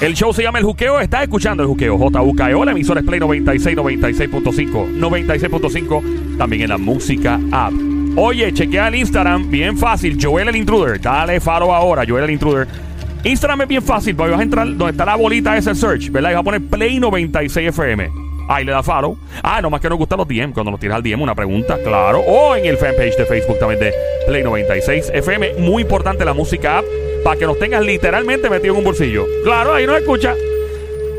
El show se llama El Jukeo. Estás escuchando El Jukeo, JUKEO. La emisora es Play 96, 96.5, 96.5. También en la música app. Oye, chequea el Instagram. Bien fácil, Joel el Intruder. Dale follow ahora, Joel el Intruder. Instagram es bien fácil, porque vas a entrar donde está la bolita ese search, ¿verdad? Y vas a poner Play 96 FM. Ahí le da follow. Ah, nomás que nos gustan los DM. Cuando nos tiras al DM una pregunta, claro. O en el fanpage de Facebook también de Play 96 FM. Muy importante la música app, para que nos tengas literalmente metido en un bolsillo. Claro, ahí nos escucha.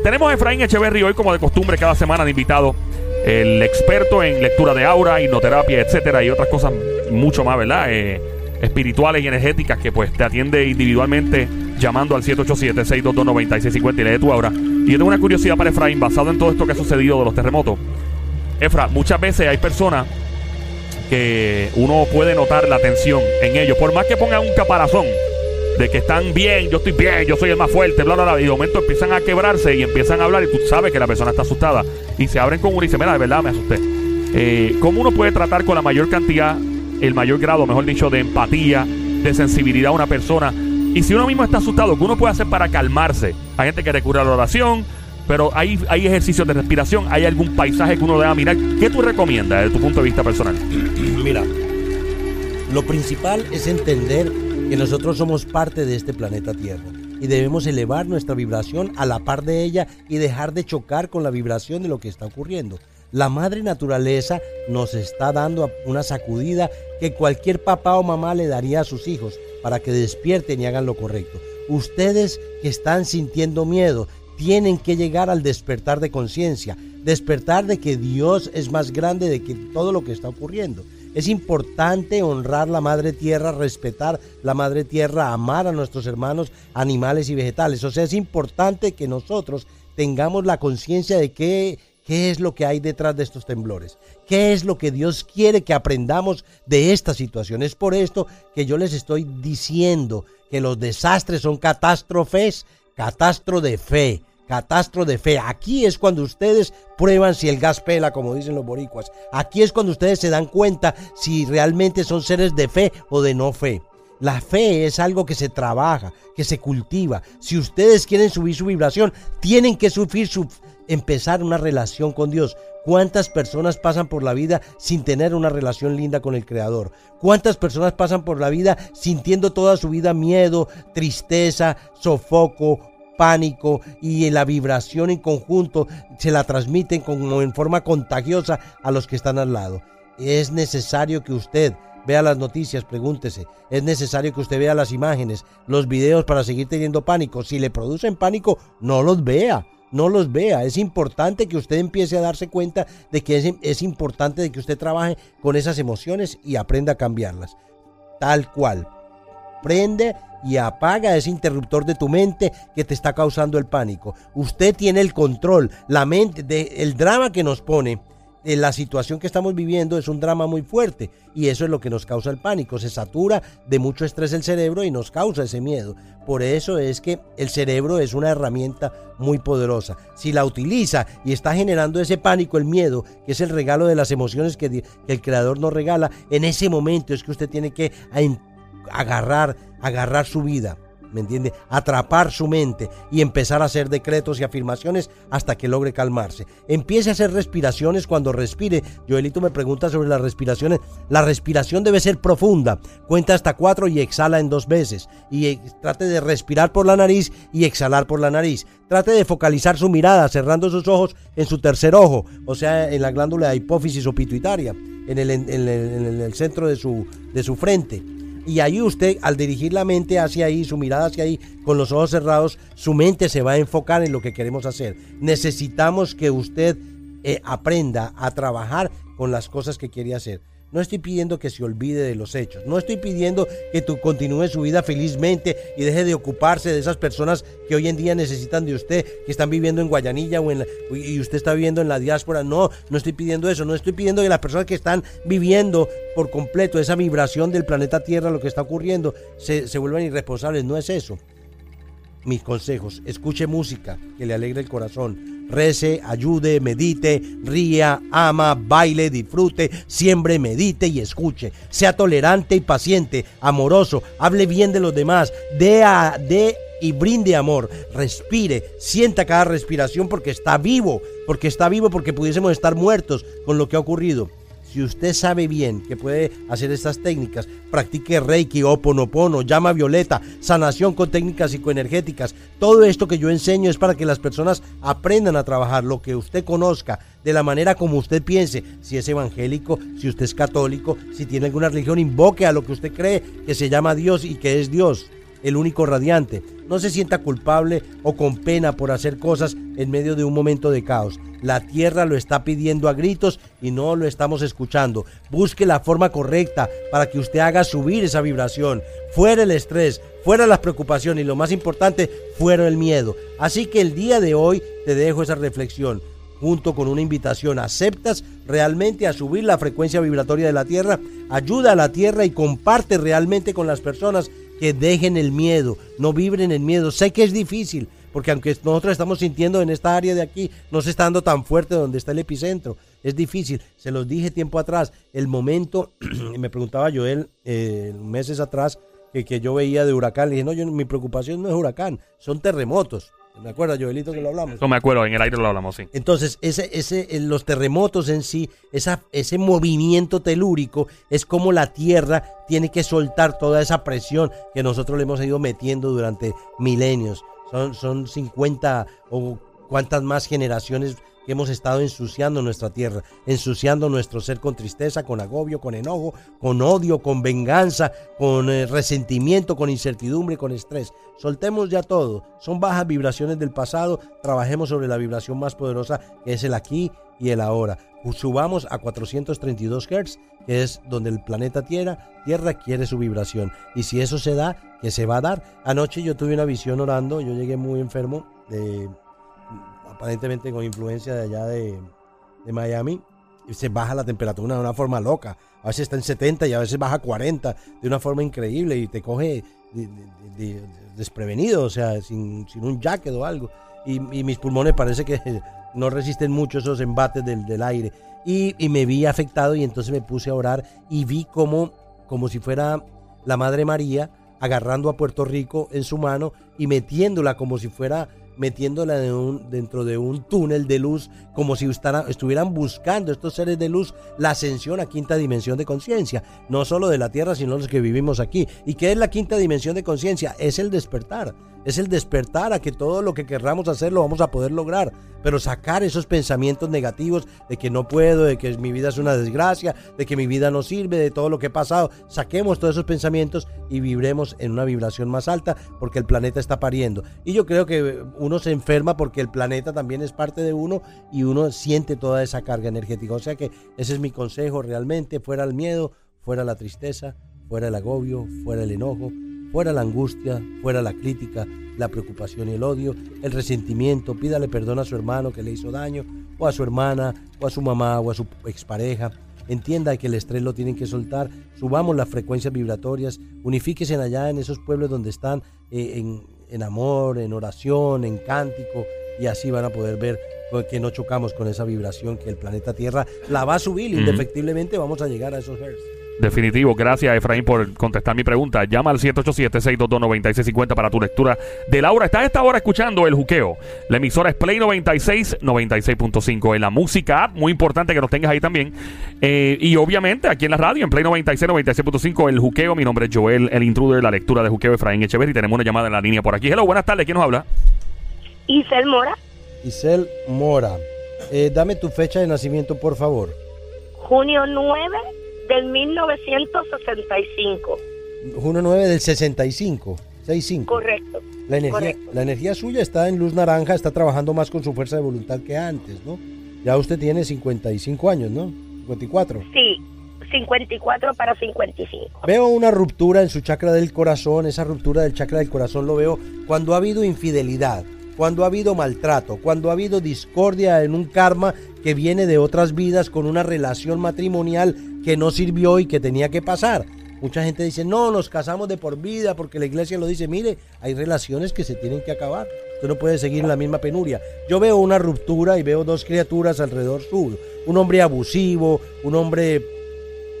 Tenemos a Efraín Echeverri hoy, como de costumbre, cada semana de invitado. El experto en lectura de aura, hipnoterapia, etcétera, y otras cosas mucho más, ¿verdad? Espirituales y energéticas, que pues te atiende individualmente llamando al 787-622-9650 y lee tu aura. Y yo tengo una curiosidad para Efraín, basado en todo esto que ha sucedido de los terremotos. Efra, muchas veces hay personas que uno puede notar la tensión en ellos, por más que pongan un caparazón de que están bien, yo estoy bien, yo soy el más fuerte, bla, bla, bla, y de momento empiezan a quebrarse y empiezan a hablar, y tú sabes que la persona está asustada, y se abren con uno y dicen, mira, de verdad me asusté. ¿Cómo uno puede tratar con la mayor cantidad, el mayor grado, mejor dicho, de empatía, de sensibilidad a una persona? Y si uno mismo está asustado, ¿qué uno puede hacer para calmarse? Hay gente que recurre a la oración, pero hay ejercicios de respiración, hay algún paisaje que uno deba mirar. ¿Qué tú recomiendas desde tu punto de vista personal? Mira, lo principal es entender que nosotros somos parte de este planeta Tierra y debemos elevar nuestra vibración a la par de ella y dejar de chocar con la vibración de lo que está ocurriendo. La madre naturaleza nos está dando una sacudida que cualquier papá o mamá le daría a sus hijos para que despierten y hagan lo correcto. Ustedes que están sintiendo miedo tienen que llegar al despertar de conciencia, despertar de que Dios es más grande de que todo lo que está ocurriendo. Es importante honrar la madre tierra, respetar la madre tierra, amar a nuestros hermanos animales y vegetales. O sea, es importante que nosotros tengamos la conciencia de qué es lo que hay detrás de estos temblores, qué es lo que Dios quiere que aprendamos de esta situación. Es por esto que yo les estoy diciendo que los desastres son catástrofes, catástrofe de fe. Aquí es cuando ustedes prueban si el gas pela, como dicen los boricuas. Aquí es cuando ustedes se dan cuenta si realmente son seres de fe o de no fe. La fe es algo que se trabaja, que se cultiva. Si ustedes quieren subir su vibración, tienen que empezar una relación con Dios. ¿Cuántas personas pasan por la vida sin tener una relación linda con el Creador? ¿Cuántas personas pasan por la vida sintiendo toda su vida miedo, tristeza, sofoco, pánico? Y la vibración en conjunto se la transmiten como en forma contagiosa a los que están al lado. Es necesario que usted vea las noticias, pregúntese. Es necesario que usted vea las imágenes, los videos para seguir teniendo pánico. Si le producen pánico, no los vea. No los vea. Es importante que usted empiece a darse cuenta de que es importante de que usted trabaje con esas emociones y aprenda a cambiarlas. Tal cual. Prende y apaga ese interruptor de tu mente que te está causando el pánico. Usted tiene el control. La mente, el drama que nos pone, la situación que estamos viviendo es un drama muy fuerte y eso es lo que nos causa el pánico. Se satura de mucho estrés el cerebro y nos causa ese miedo. Por eso es que el cerebro es una herramienta muy poderosa. Si la utiliza y está generando ese pánico, el miedo, que es el regalo de las emociones que el Creador nos regala, en ese momento es que usted tiene que agarrar su vida, ¿me entiende? Atrapar su mente y empezar a hacer decretos y afirmaciones hasta que logre calmarse. Empiece a hacer respiraciones cuando respire. Joelito me pregunta sobre las respiraciones. La respiración debe ser profunda. Cuenta hasta 4 y exhala en 2 veces. Y trate de respirar por la nariz y exhalar por la nariz. Trate de focalizar su mirada cerrando sus ojos en su tercer ojo, o sea, en la glándula hipófisis o pituitaria, en el centro de su frente. Y ahí usted, al dirigir la mente hacia ahí, su mirada hacia ahí, con los ojos cerrados, su mente se va a enfocar en lo que queremos hacer. Necesitamos que usted aprenda a trabajar con las cosas que quiere hacer. No estoy pidiendo que se olvide de los hechos. No estoy pidiendo que tú continúe su vida felizmente y deje de ocuparse de esas personas que hoy en día necesitan de usted, que están viviendo en Guayanilla y usted está viviendo en la diáspora. No estoy pidiendo eso. No estoy pidiendo que las personas que están viviendo por completo esa vibración del planeta Tierra, lo que está ocurriendo, se vuelvan irresponsables. No es eso. Mis consejos: escuche música que le alegre el corazón. Rece, ayude, medite, ría, ama, baile, disfrute, siembre, medite y escuche. Sea tolerante y paciente, amoroso, hable bien de los demás, dé y brinde amor, respire, sienta cada respiración porque está vivo, porque pudiésemos estar muertos con lo que ha ocurrido. Si usted sabe bien que puede hacer estas técnicas, practique Reiki, Ho'oponopono, llama violeta, sanación con técnicas psicoenergéticas. Todo esto que yo enseño es para que las personas aprendan a trabajar lo que usted conozca, de la manera como usted piense. Si es evangélico, si usted es católico, si tiene alguna religión, invoque a lo que usted cree que se llama Dios y que es Dios, el único radiante. No se sienta culpable o con pena por hacer cosas en medio de un momento de caos. La tierra lo está pidiendo a gritos y no lo estamos escuchando. Busque la forma correcta para que usted haga subir esa vibración. Fuera el estrés, fuera las preocupaciones y lo más importante, fuera el miedo. Así que el día de hoy te dejo esa reflexión junto con una invitación. ¿Aceptas realmente a subir la frecuencia vibratoria de la tierra? Ayuda a la tierra y comparte realmente con las personas que dejen el miedo, no vibren el miedo. Sé que es difícil, porque aunque nosotros estamos sintiendo en esta área de aquí, no se está dando tan fuerte donde está el epicentro. Es difícil, se los dije tiempo atrás. El momento, me preguntaba Joel meses atrás, que yo veía de huracán. Le dije, no, mi preocupación no es huracán, son terremotos. ¿Me acuerdas, Joelito, que lo hablamos? No me acuerdo, en el aire lo hablamos, sí. Entonces, los terremotos en sí, ese movimiento telúrico, es como la tierra tiene que soltar toda esa presión que nosotros le hemos ido metiendo durante milenios. Son 50 o cuantas más generaciones que hemos estado ensuciando nuestra tierra, ensuciando nuestro ser con tristeza, con agobio, con enojo, con odio, con venganza, con resentimiento, con incertidumbre, con estrés. Soltemos ya todo. Son bajas vibraciones del pasado. Trabajemos sobre la vibración más poderosa, que es el aquí y el ahora. Subamos a 432 Hz, que es donde el planeta Tierra quiere su vibración. Y si eso se da, que se va a dar. Anoche yo tuve una visión orando. Yo llegué muy enfermo de... aparentemente con influencia de allá de Miami, y se baja la temperatura de una forma loca. A veces está en 70 y a veces baja a 40 de una forma increíble y te coge desprevenido, o sea, sin un jacket o algo. Y mis pulmones parece que no resisten mucho esos embates del aire. Y me vi afectado y entonces me puse a orar y vi como si fuera la Madre María agarrando a Puerto Rico en su mano y metiéndola como si fuera... metiéndola dentro de un túnel de luz, como si estuvieran buscando estos seres de luz la ascensión a quinta dimensión de conciencia, no solo de la tierra, sino los que vivimos aquí. ¿Y qué es la quinta dimensión de conciencia? Es el despertar. Es el despertar a que todo lo que querramos hacer lo vamos a poder lograr, pero sacar esos pensamientos negativos de que no puedo, de que mi vida es una desgracia, de que mi vida no sirve, de todo lo que he pasado. Saquemos todos esos pensamientos y vibremos en una vibración más alta, porque el planeta está pariendo. Y yo creo que uno se enferma porque el planeta también es parte de uno y uno siente toda esa carga energética. O sea que ese es mi consejo realmente: fuera el miedo, fuera la tristeza, fuera el agobio, fuera el enojo, fuera la angustia, fuera la crítica, la preocupación y el odio, el resentimiento. Pídale perdón a su hermano que le hizo daño, o a su hermana, o a su mamá, o a su expareja. Entienda que el estrés lo tienen que soltar. Subamos las frecuencias vibratorias, unifíquese allá en esos pueblos donde están, en amor, en oración, en cántico, y así van a poder ver que no chocamos con esa vibración que el planeta Tierra la va a subir. Indefectiblemente vamos a llegar a esos hertz. Definitivo. Gracias, Efraín, por contestar mi pregunta. Llama al 787-622-9650 para tu lectura de Laura. Estás a esta hora escuchando El Juqueo. La emisora es Play 96, 96.5. En la música app, muy importante que nos tengas ahí también. Y obviamente aquí en la radio, en Play 96, 96.5, El Juqueo. Mi nombre es Joel, el intruder, la lectura de Juqueo, Efraín Echeverri. Tenemos una llamada en la línea por aquí. Hello, buenas tardes. ¿Quién nos habla? Isel Mora. Isel Mora. Dame tu fecha de nacimiento, por favor. Junio 9... del 1965. 19 del 65. 65. Correcto. La energía suya está en luz naranja, está trabajando más con su fuerza de voluntad que antes, ¿no? Ya usted tiene 55 años, ¿no? 54. Sí, 54 para 55. Veo una ruptura en su chakra del corazón. Esa ruptura del chakra del corazón lo veo cuando ha habido infidelidad, cuando ha habido maltrato, cuando ha habido discordia en un karma que viene de otras vidas con una relación matrimonial que no sirvió y que tenía que pasar. Mucha gente dice, no, nos casamos de por vida porque la iglesia lo dice. Mire, hay relaciones que se tienen que acabar. Tú no puedes seguir en la misma penuria. Yo veo una ruptura y veo dos criaturas alrededor suyo. Un hombre abusivo, un hombre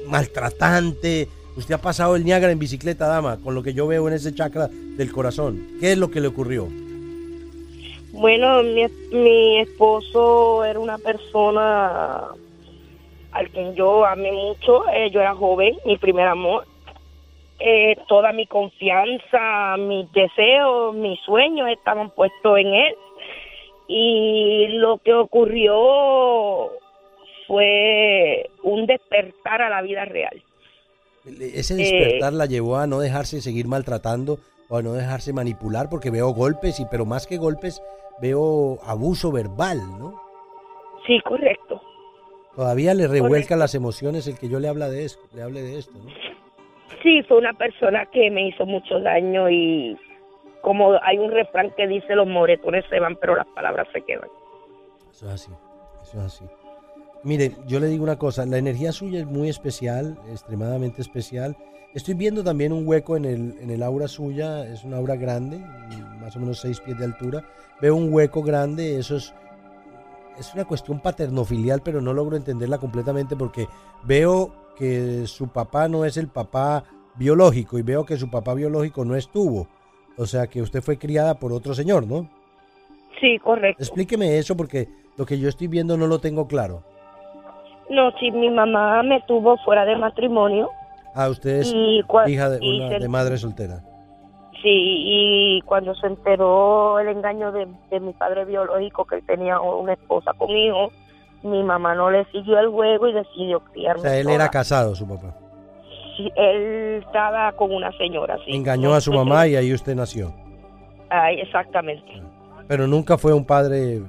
maltratante. Usted ha pasado el Niágara en bicicleta, dama, con lo que yo veo en ese chakra del corazón. ¿Qué es lo que le ocurrió? Bueno, mi esposo era una persona al quien yo amé mucho. Yo era joven, mi primer amor. Toda mi confianza, mis deseos, mis sueños estaban puestos en él. Y lo que ocurrió fue un despertar a la vida real. Ese despertar la llevó a no dejarse seguir maltratando o a no dejarse manipular, porque veo golpes, pero más que golpes veo abuso verbal, ¿no? Sí, correcto. Todavía le revuelcan las emociones el que yo le hable de esto, ¿no? Sí, fue una persona que me hizo mucho daño y como hay un refrán que dice los moretones se van pero las palabras se quedan. Eso es así, eso es así. Mire, yo le digo una cosa, la energía suya es muy especial, extremadamente especial. Estoy viendo también un hueco en el aura suya, es una aura grande, más o menos 6 pies de altura. Veo un hueco grande, eso es una cuestión paternofilial, pero no logro entenderla completamente porque veo que su papá no es el papá biológico y veo que su papá biológico no estuvo. O sea que usted fue criada por otro señor, ¿no? Sí, correcto. Explíqueme eso porque lo que yo estoy viendo no lo tengo claro. No, sí, mi mamá me tuvo fuera de matrimonio. Ah, usted es hija de madre soltera. Sí, y cuando se enteró el engaño de mi padre biológico, que él tenía una esposa con hijos, mi mamá no le siguió el juego y decidió criarme. O sea, él sola. Era casado, su papá. Sí, él estaba con una señora, sí. Engañó a su mamá y ahí usted nació. Ay, exactamente. Pero nunca fue un padre,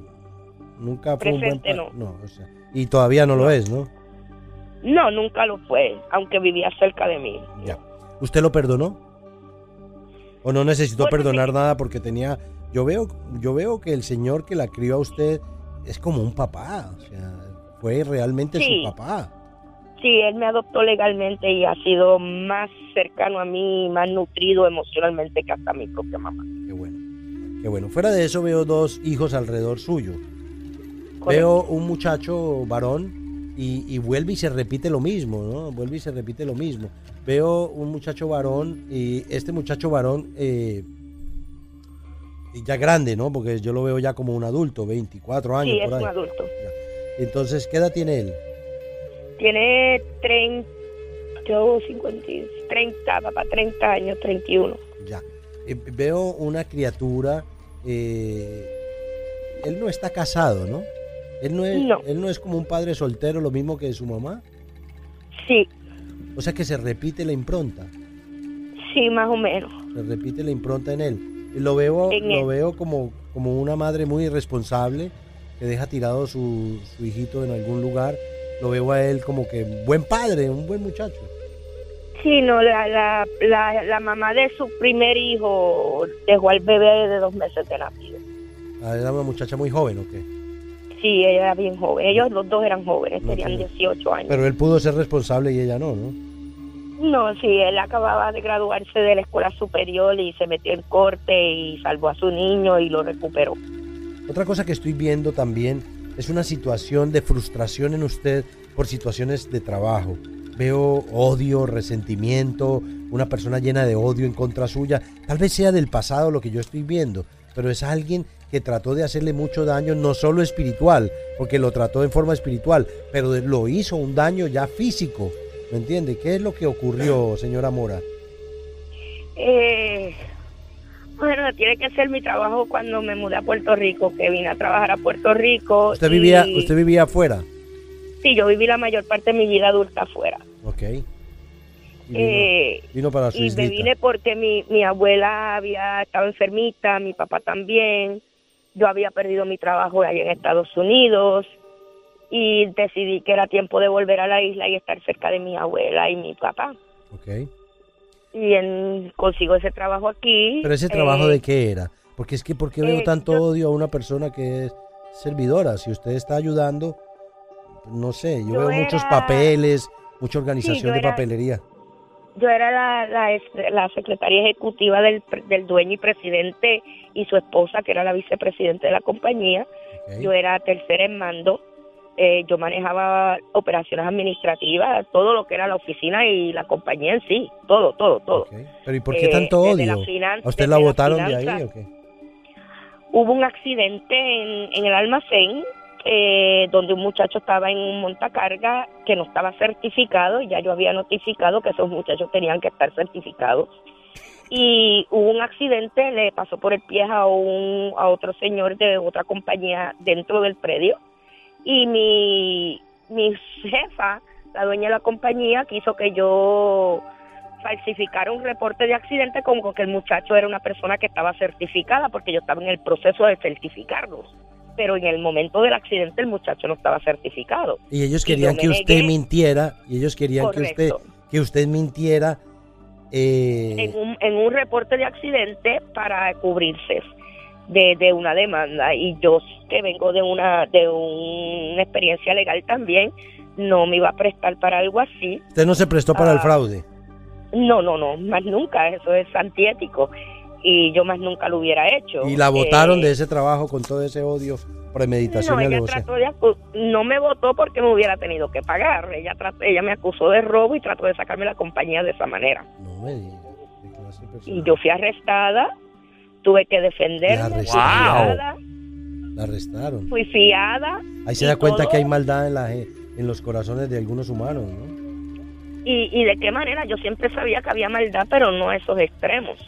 nunca fue presente, un buen padre. No, o sea, y todavía no lo es, ¿no? No, nunca lo fue, aunque vivía cerca de mí. Ya. ¿Usted lo perdonó? ¿O no necesitó perdonar nada porque tenía? Yo veo que el señor que la crió a usted es como un papá, o sea, fue realmente su papá. Sí, él me adoptó legalmente y ha sido más cercano a mí, más nutrido emocionalmente que hasta mi propia mamá. Qué bueno, qué bueno. Fuera de eso veo dos hijos alrededor suyo. Correcto. Veo un muchacho varón y vuelve y se repite lo mismo, ¿no? Vuelve y se repite lo mismo. Veo un muchacho varón y este muchacho varón... ya grande, ¿no? Porque yo lo veo ya como un adulto, 24 años. Sí, es por ahí. Un adulto. Entonces, ¿qué edad tiene él? Tiene 30 años, 31. Ya. Veo una criatura, él no está casado, ¿no? Él no es como un padre soltero, lo mismo que su mamá. Sí. O sea que se repite la impronta. Sí, más o menos. Se repite la impronta en él. Lo veo como una madre muy irresponsable que deja tirado su hijito en algún lugar. Lo veo a él como que buen padre, un buen muchacho. Sí, no, la mamá de su primer hijo dejó al bebé de 2 meses de nacido. Ah, era una muchacha muy joven, ¿o qué? Sí, ella era bien joven. Ellos los dos eran jóvenes, tenían 18 años. Pero él pudo ser responsable y ella no, ¿no? No, sí, él acababa de graduarse de la escuela superior y se metió en corte y salvó a su niño y lo recuperó. Otra cosa que estoy viendo también es una situación de frustración en usted por situaciones de trabajo. Veo odio, resentimiento, una persona llena de odio en contra suya. Tal vez sea del pasado lo que yo estoy viendo, pero es alguien que trató de hacerle mucho daño, no solo espiritual, porque lo trató en forma espiritual, pero lo hizo un daño ya físico. ¿Me entiende? ¿Qué es lo que ocurrió, señora Mora? Bueno, tiene que ser mi trabajo cuando me mudé a Puerto Rico, que vine a trabajar a Puerto Rico. ¿Usted vivía afuera? Sí, yo viví la mayor parte de mi vida adulta afuera. Ok. Vino para su islita. Y me vine porque mi abuela había estado enfermita, mi papá también. Yo había perdido mi trabajo allá en Estados Unidos. Y decidí que era tiempo de volver a la isla y estar cerca de mi abuela y mi papá. Ok. Y consigo ese trabajo aquí. ¿Pero ese trabajo de qué era? Porque es que, ¿por qué veo tanto odio a una persona que es servidora? Si usted está ayudando, no sé, yo veo muchos papeles, mucha organización de papelería. Yo era la secretaria ejecutiva del dueño y presidente y su esposa, que era la vicepresidenta de la compañía. Okay. Yo era tercera en mando. Yo manejaba operaciones administrativas, todo lo que era la oficina y la compañía en sí, todo. Okay. Pero ¿y por qué tanto odio? ¿A usted la votaron de ahí o qué? Hubo un accidente en el almacén, donde un muchacho estaba en un montacarga que no estaba certificado, y ya yo había notificado que esos muchachos tenían que estar certificados. Y hubo un accidente, le pasó por el pie a otro señor de otra compañía dentro del predio. Y mi jefa, la dueña de la compañía, quiso que yo falsificara un reporte de accidente como que el muchacho era una persona que estaba certificada, porque yo estaba en el proceso de certificarlos. Pero en el momento del accidente el muchacho no estaba certificado. Y ellos querían que usted mintiera, correcto, que usted mintiera. En un reporte de accidente para cubrirse de una demanda, y yo que vengo de una experiencia legal también, no me iba a prestar para algo así. ¿Usted no se prestó para el fraude? No, más nunca, eso es antiético y yo más nunca lo hubiera hecho. ¿Y la votaron de ese trabajo con todo ese odio, premeditación? No, ella trató no me votó porque me hubiera tenido que pagar, ella me acusó de robo y trató de sacarme la compañía de esa manera. No me digas, qué clase de persona. Y yo fui arrestada. Tuve que defenderme. La arrestaron. Fui fiada. Ahí se da cuenta que hay maldad en los corazones de algunos humanos, ¿no? Y de qué manera, yo siempre sabía que había maldad, pero no a esos extremos.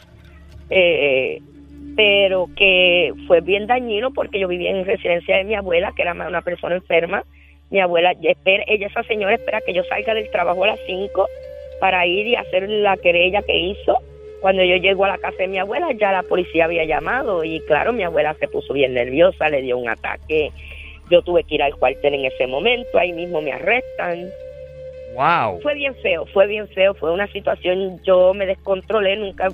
Pero que fue bien dañino, porque yo vivía en residencia de mi abuela, que era una persona enferma. Mi abuela, esa señora espera que yo salga del trabajo a las 5 para ir y hacer la querella que hizo. Cuando yo llego a la casa de mi abuela, ya la policía había llamado, y claro, mi abuela se puso bien nerviosa, le dio un ataque. Yo tuve que ir al cuartel en ese momento, ahí mismo me arrestan. Wow. Fue bien feo, fue una situación, yo me descontrolé, nunca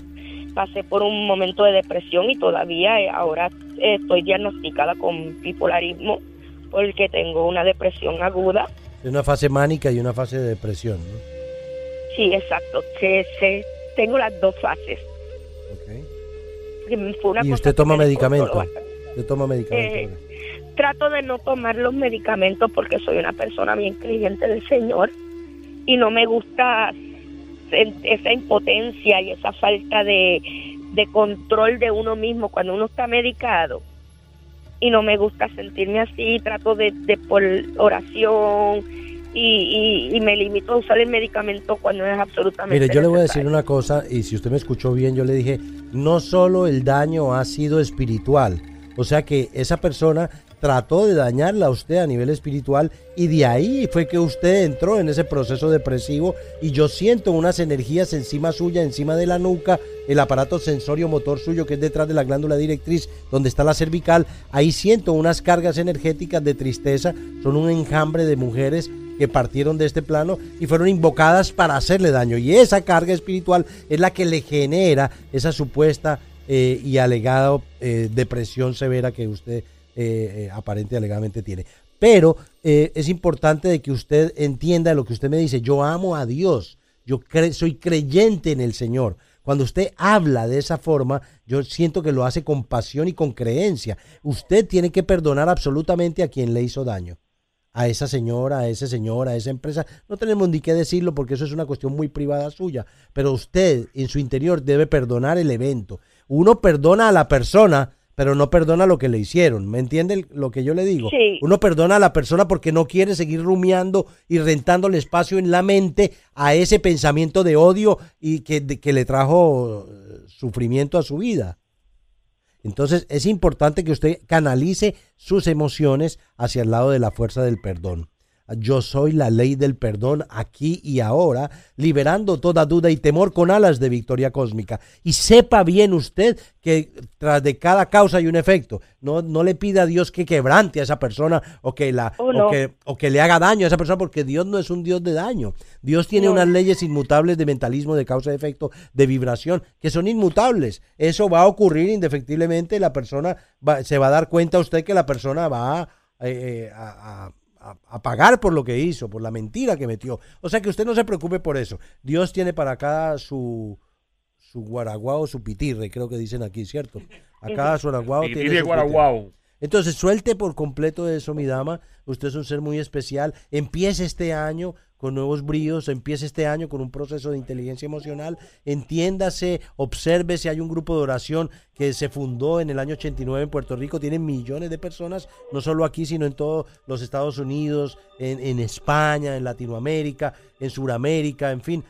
pasé por un momento de depresión, y todavía ahora estoy diagnosticada con bipolarismo porque tengo una depresión aguda. Una fase mánica y una fase de depresión, ¿no? Sí, exacto, sí. Tengo las dos fases. Okay. ¿Y usted toma medicamentos? Trato de no tomar los medicamentos porque soy una persona bien creyente del Señor y no me gusta esa impotencia y esa falta de control de uno mismo cuando uno está medicado. Y no me gusta sentirme así, trato de por oración. Y me limitó a usar el medicamento cuando es absolutamente necesario. Mire, yo le voy a decir una cosa, y si usted me escuchó bien, yo le dije, no solo el daño ha sido espiritual, o sea que esa persona trató de dañarla a usted a nivel espiritual, y de ahí fue que usted entró en ese proceso depresivo, y yo siento unas energías encima suya, encima de la nuca, el aparato sensorio motor suyo, que es detrás de la glándula directriz, donde está la cervical, ahí siento unas cargas energéticas de tristeza, son un enjambre de mujeres que partieron de este plano y fueron invocadas para hacerle daño, y esa carga espiritual es la que le genera esa supuesta y alegada depresión severa que usted aparente y alegadamente tiene. Pero es importante de que usted entienda lo que usted me dice. Yo amo a Dios, yo soy creyente en el Señor. Cuando usted habla de esa forma, yo siento que lo hace con pasión y con creencia. Usted tiene que perdonar absolutamente a quien le hizo daño. A esa señora, a ese señor, a esa empresa, no tenemos ni qué decirlo porque eso es una cuestión muy privada suya, pero usted en su interior debe perdonar el evento. Uno perdona a la persona, pero no perdona lo que le hicieron, ¿me entiende lo que yo le digo? Sí. Uno perdona a la persona porque no quiere seguir rumiando y rentándole espacio en la mente a ese pensamiento de odio y que le trajo sufrimiento a su vida. Entonces es importante que usted canalice sus emociones hacia el lado de la fuerza del perdón. Yo soy la ley del perdón aquí y ahora, liberando toda duda y temor con alas de victoria cósmica. Y sepa bien usted que tras de cada causa hay un efecto. No le pida a Dios que quebrante a esa persona o que le haga daño a esa persona, porque Dios no es un Dios de daño. Dios tiene unas leyes inmutables de mentalismo, de causa y efecto, de vibración, que son inmutables. Eso va a ocurrir indefectiblemente. La persona se va a dar cuenta a usted que la persona va a a pagar por lo que hizo, por la mentira que metió. O sea que usted no se preocupe por eso. Dios tiene para cada su guaraguao, su pitirre, creo que dicen aquí, ¿cierto? A cada su guaraguao tiene su guaraguao. Entonces suelte por completo eso, mi dama. Usted es un ser muy especial. Empiece este año con nuevos bríos, empiece este año con un proceso de inteligencia emocional, entiéndase, obsérvese, hay un grupo de oración que se fundó en el año 89 en Puerto Rico, tienen millones de personas, no solo aquí, sino en todos los Estados Unidos, en España, en Latinoamérica, en Sudamérica, en fin,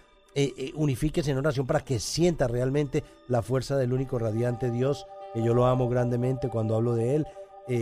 unifíquense en oración para que sienta realmente la fuerza del único radiante Dios, que yo lo amo grandemente cuando hablo de él.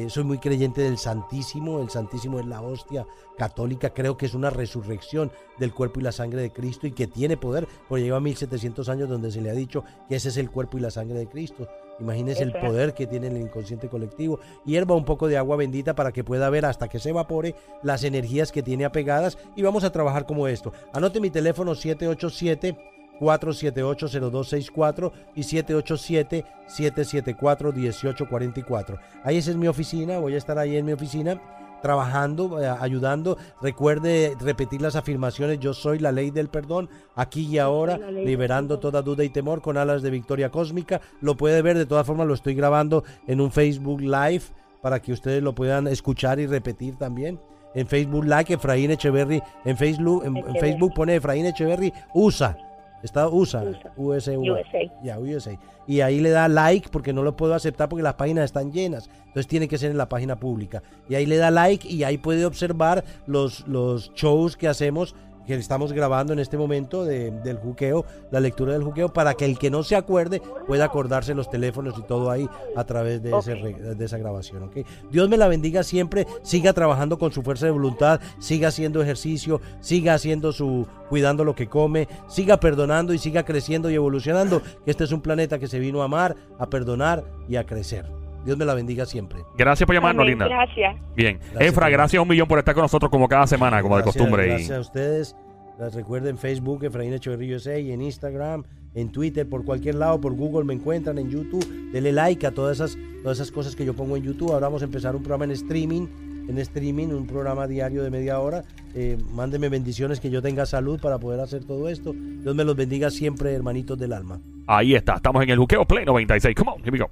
Soy muy creyente del Santísimo. El Santísimo es la hostia católica. Creo que es una resurrección del cuerpo y la sangre de Cristo y que tiene poder, porque lleva 1700 años donde se le ha dicho que ese es el cuerpo y la sangre de Cristo. Imagínense el poder que tiene el inconsciente colectivo. Hierva un poco de agua bendita para que pueda ver hasta que se evapore las energías que tiene apegadas y vamos a trabajar como esto. Anote mi teléfono 787-478-0264 y 787-774-1844. Ahí esa es mi oficina, voy a estar ahí en mi oficina trabajando, ayudando. Recuerde repetir las afirmaciones: yo soy la ley del perdón, aquí y ahora, liberando toda duda y temor con alas de victoria cósmica. Lo puede ver, de todas formas lo estoy grabando en un Facebook Live para que ustedes lo puedan escuchar y repetir también. En Facebook Live, Efraín Echeverri, en Facebook pone Efraín Echeverri USA. Está USA. Y ahí le da like, porque no lo puedo aceptar porque las páginas están llenas, entonces tiene que ser en la página pública, y ahí le da like y ahí puede observar los shows que hacemos, que estamos grabando en este momento del juqueo, la lectura del juqueo, para que el que no se acuerde pueda acordarse los teléfonos y todo ahí a través de, de esa grabación. Dios me la bendiga siempre, siga trabajando con su fuerza de voluntad, siga haciendo ejercicio, siga haciendo cuidando lo que come, siga perdonando y siga creciendo y evolucionando, que este es un planeta que se vino a amar, a perdonar y a crecer. Dios me la bendiga siempre. Gracias por llamarnos, Lina. Gracias. Bien. Gracias, Efra, gracias a 1,000,000 por estar con nosotros como cada semana, como de costumbre. Gracias a ustedes. Les recuerden Facebook, Efraín Echeverri USA, en Instagram, en Twitter, por cualquier lado, por Google me encuentran, en YouTube. Denle like a todas esas cosas que yo pongo en YouTube. Ahora vamos a empezar un programa en streaming, un programa diario de media hora. Mándenme bendiciones, que yo tenga salud para poder hacer todo esto. Dios me los bendiga siempre, hermanitos del alma. Ahí está, estamos en el Juqueo Play 96. Come on, here we go.